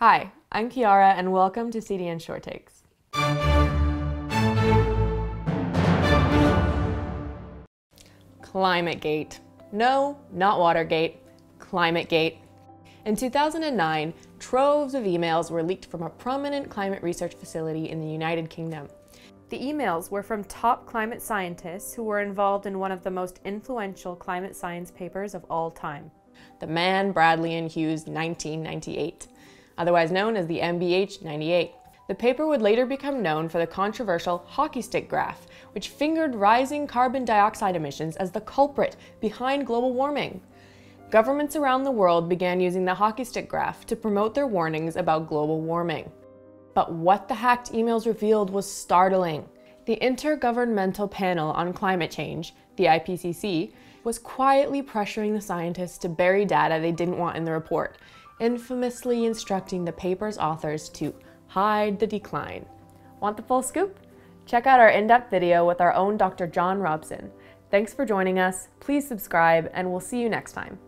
Hi, I'm Kiara, and welcome to CDN Short Takes. Climategate. No, not Watergate. Climategate. In 2009, troves of emails were leaked from a prominent climate research facility in the United Kingdom. The emails were from top climate scientists who were involved in one of the most influential climate science papers of all time. The Mann, Bradley, and Hughes 1998. Otherwise known as the MBH98. The paper would later become known for the controversial hockey stick graph, which fingered rising carbon dioxide emissions as the culprit behind global warming. Governments around the world began using the hockey stick graph to promote their warnings about global warming. But what the hacked emails revealed was startling. The Intergovernmental Panel on Climate Change, the IPCC, was quietly pressuring the scientists to bury data they didn't want in the report, infamously instructing the paper's authors to hide the decline. Want the full scoop? Check out our in-depth video with our own Dr. John Robson. Thanks for joining us, please subscribe, and we'll see you next time.